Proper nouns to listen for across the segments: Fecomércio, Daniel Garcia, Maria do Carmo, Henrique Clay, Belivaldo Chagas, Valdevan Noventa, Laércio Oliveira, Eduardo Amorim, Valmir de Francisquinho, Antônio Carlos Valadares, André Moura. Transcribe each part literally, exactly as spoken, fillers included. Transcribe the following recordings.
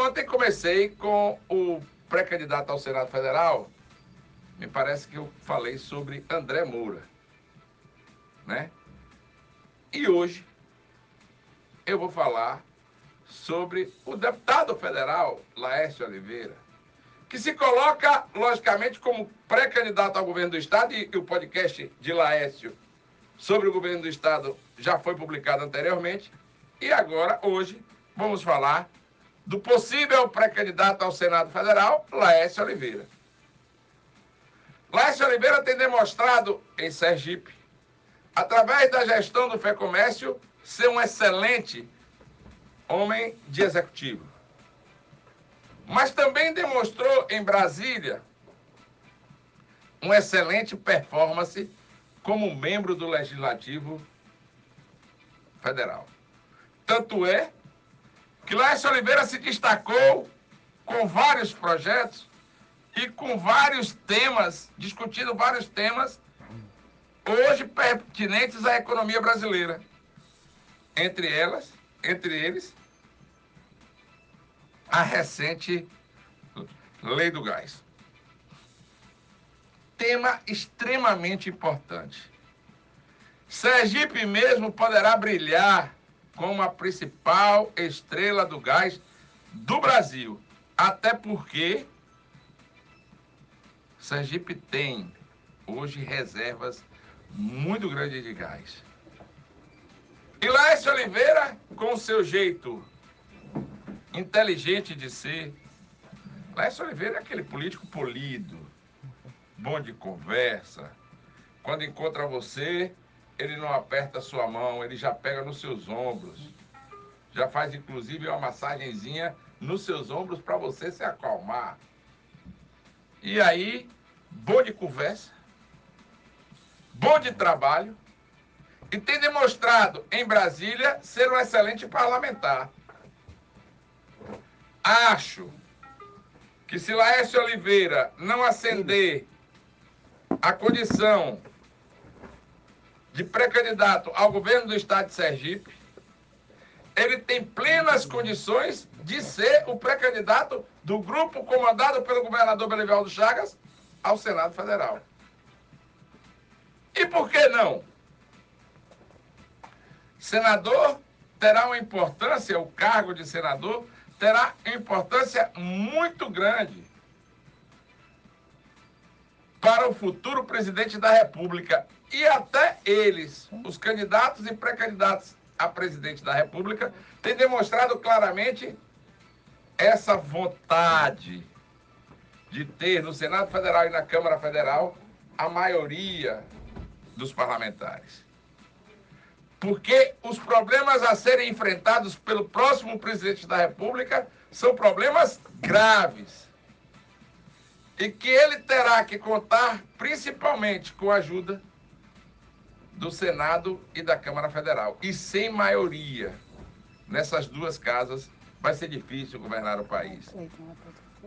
ontem comecei com o pré-candidato ao Senado Federal, me parece que eu falei sobre André Moura, né? E hoje eu vou falar sobre o deputado federal Laércio Oliveira, que se coloca, logicamente, como pré-candidato ao governo do Estado, e o podcast de Laércio sobre o governo do Estado já foi publicado anteriormente, e agora, hoje, vamos falar do possível pré-candidato ao Senado Federal, Laércio Oliveira. Laércio Oliveira tem demonstrado, em Sergipe, através da gestão do Fecomércio, ser um excelente homem de executivo. Mas também demonstrou em Brasília uma excelente performance como membro do Legislativo Federal. Tanto é que Laércio Oliveira se destacou com vários projetos e com vários temas, discutindo vários temas hoje pertinentes à economia brasileira. Entre elas, entre eles, a recente lei do gás. Tema extremamente importante. Sergipe mesmo poderá brilhar como a principal estrela do gás do Brasil. Até porque Sergipe tem hoje reservas muito grandes de gás. E Laércio Oliveira, com o seu jeito inteligente de ser, Laércio Oliveira é aquele político polido, bom de conversa. Quando encontra você, ele não aperta sua mão, ele já pega nos seus ombros. Já faz, inclusive, uma massagenzinha nos seus ombros para você se acalmar. E aí, bom de conversa, bom de trabalho, e tem demonstrado em Brasília ser um excelente parlamentar. Acho que se Laércio Oliveira não ascender a condição de pré-candidato ao governo do estado de Sergipe, ele tem plenas condições de ser o pré-candidato do grupo comandado pelo governador Belivaldo Chagas ao Senado Federal. E por que não? Senador terá uma importância, o cargo de senador terá importância muito grande para o futuro presidente da República. E até eles, os candidatos e pré-candidatos a presidente da República, têm demonstrado claramente essa vontade de ter no Senado Federal e na Câmara Federal a maioria dos parlamentares. Porque os problemas a serem enfrentados pelo próximo presidente da República são problemas graves. E que ele terá que contar principalmente com a ajuda do Senado e da Câmara Federal. E sem maioria nessas duas casas vai ser difícil governar o país.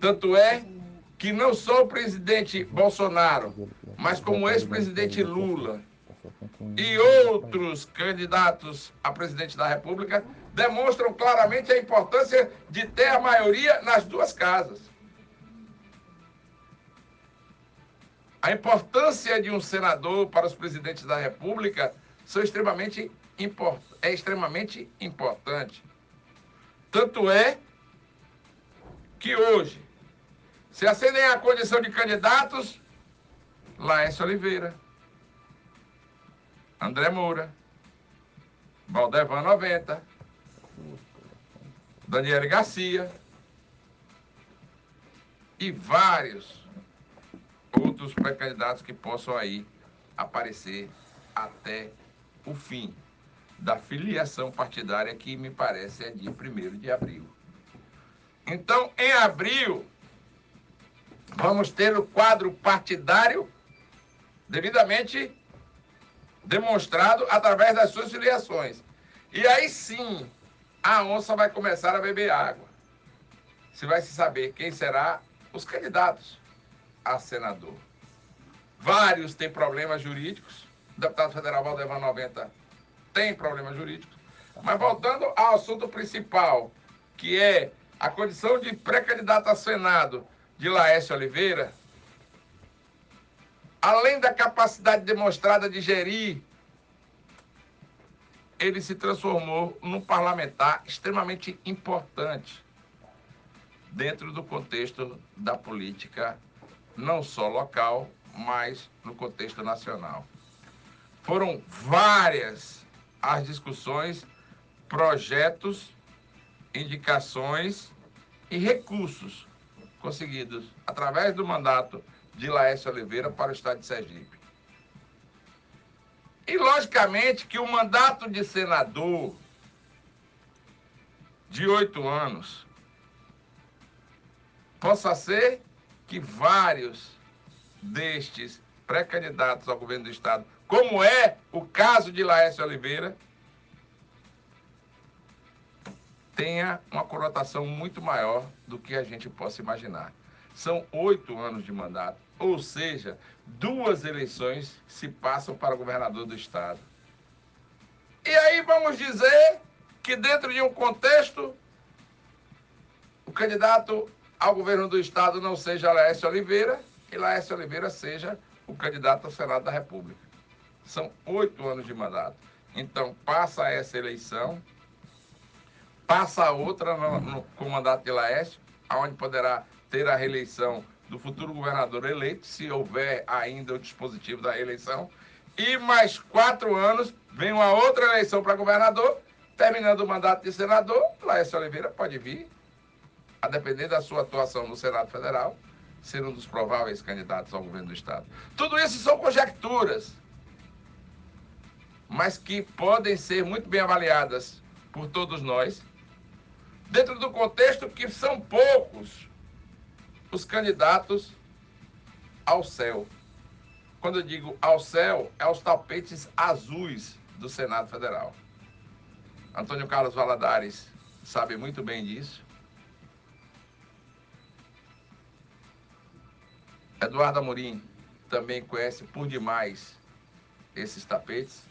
Tanto é que não só o presidente Bolsonaro, mas como o ex-presidente Lula e outros candidatos a presidente da República demonstram claramente a importância de ter a maioria nas duas casas. A importância de um senador para os presidentes da República são extremamente import... é extremamente importante. Tanto é que hoje se ascendem à condição de candidatos Laércio Oliveira, André Moura, Valdevan noventa, Daniel Garcia e vários outros pré-candidatos que possam aí aparecer até o fim da filiação partidária, que me parece é dia primeiro de abril. Então, em abril, vamos ter o quadro partidário devidamente demonstrado através das suas filiações. E aí sim, a onça vai começar a beber água. Se vai se saber quem será os candidatos a senador. Vários têm problemas jurídicos. O deputado federal Valdevan noventa tem problemas jurídicos. Mas voltando ao assunto principal, que é A condição de pré-candidato a Senado de Laércio Oliveira, além da capacidade demonstrada de gerir, ele se transformou num parlamentar extremamente importante dentro do contexto da política, não só local, mas no contexto nacional. Foram várias as discussões, projetos, indicações e recursos conseguidos através do mandato de Laércio Oliveira para o estado de Sergipe. E, logicamente, que o mandato de senador de oito anos possa ser que vários destes pré-candidatos ao governo do estado, como é o caso de Laércio Oliveira, tenha uma conotação muito maior do que a gente possa imaginar. São oito anos de mandato, ou seja, duas eleições se passam para governador do estado. E aí vamos dizer que dentro de um contexto, o candidato ao governo do estado não seja Laércio Oliveira e Laércio Oliveira seja o candidato ao Senado da República. São oito anos de mandato. Então passa essa eleição, passa outra no, no, com o mandato de Laércio, onde poderá ter a reeleição do futuro governador eleito, se houver ainda o dispositivo da reeleição, e mais quatro anos vem uma outra eleição para governador, terminando o mandato de senador, Laércio Oliveira pode vir, a depender da sua atuação no Senado Federal, ser um dos prováveis candidatos ao governo do estado. Tudo isso são conjecturas, mas que podem ser muito bem avaliadas por todos nós, dentro do contexto que são poucos os candidatos ao céu. Quando eu digo ao céu, é aos tapetes azuis do Senado Federal. Antônio Carlos Valadares sabe muito bem disso. Eduardo Amorim também conhece por demais esses tapetes.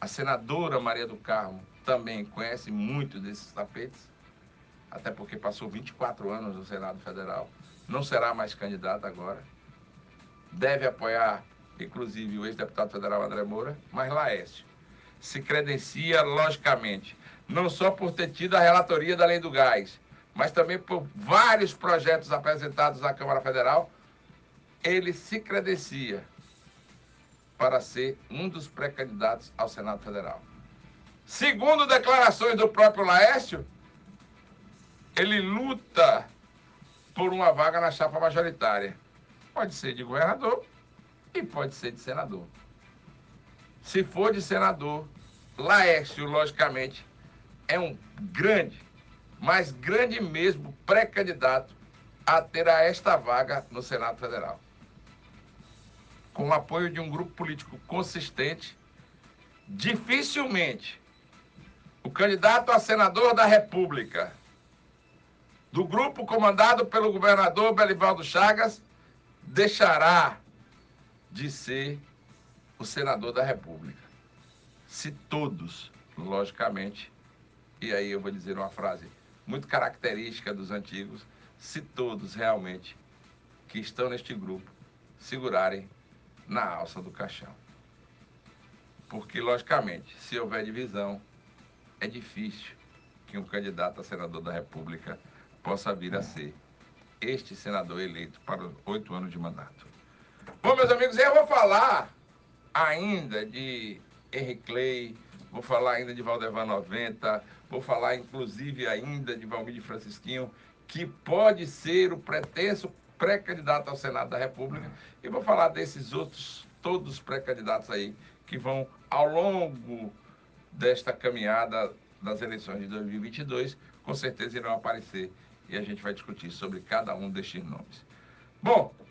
A senadora Maria do Carmo também conhece muito desses tapetes, até porque passou vinte e quatro anos no Senado Federal. Não será mais candidato agora, deve apoiar, inclusive, o ex-deputado federal André Moura, mas Laércio se credencia, logicamente, não só por ter tido a relatoria da Lei do Gás, mas também por vários projetos apresentados à Câmara Federal, ele se credencia para ser um dos pré-candidatos ao Senado Federal. Segundo declarações do próprio Laércio, ele luta por uma vaga na chapa majoritária. Pode ser de governador e pode ser de senador. Se for de senador, Laércio, logicamente, é um grande, mas grande mesmo, pré-candidato a ter a esta vaga no Senado Federal. Com o apoio de um grupo político consistente, dificilmente o candidato a senador da República do grupo comandado pelo governador Belivaldo Chagas deixará de ser o senador da República. Se todos, logicamente, e aí eu vou dizer uma frase muito característica dos antigos, se todos realmente que estão neste grupo segurarem na alça do caixão. Porque, logicamente, se houver divisão, é difícil que um candidato a senador da República possa vir a ser este senador eleito para oito anos de mandato. Bom, meus amigos, eu vou falar ainda de Henrique Clay, vou falar ainda de Valdevan noventa, vou falar inclusive ainda de Valmir de Francisquinho, que pode ser o pretenso pré-candidato ao Senado da República, e vou falar desses outros, todos os pré-candidatos aí, que vão ao longo desta caminhada das eleições de dois mil e vinte e dois, com certeza irão aparecer. E a gente vai discutir sobre cada um destes nomes. Bom,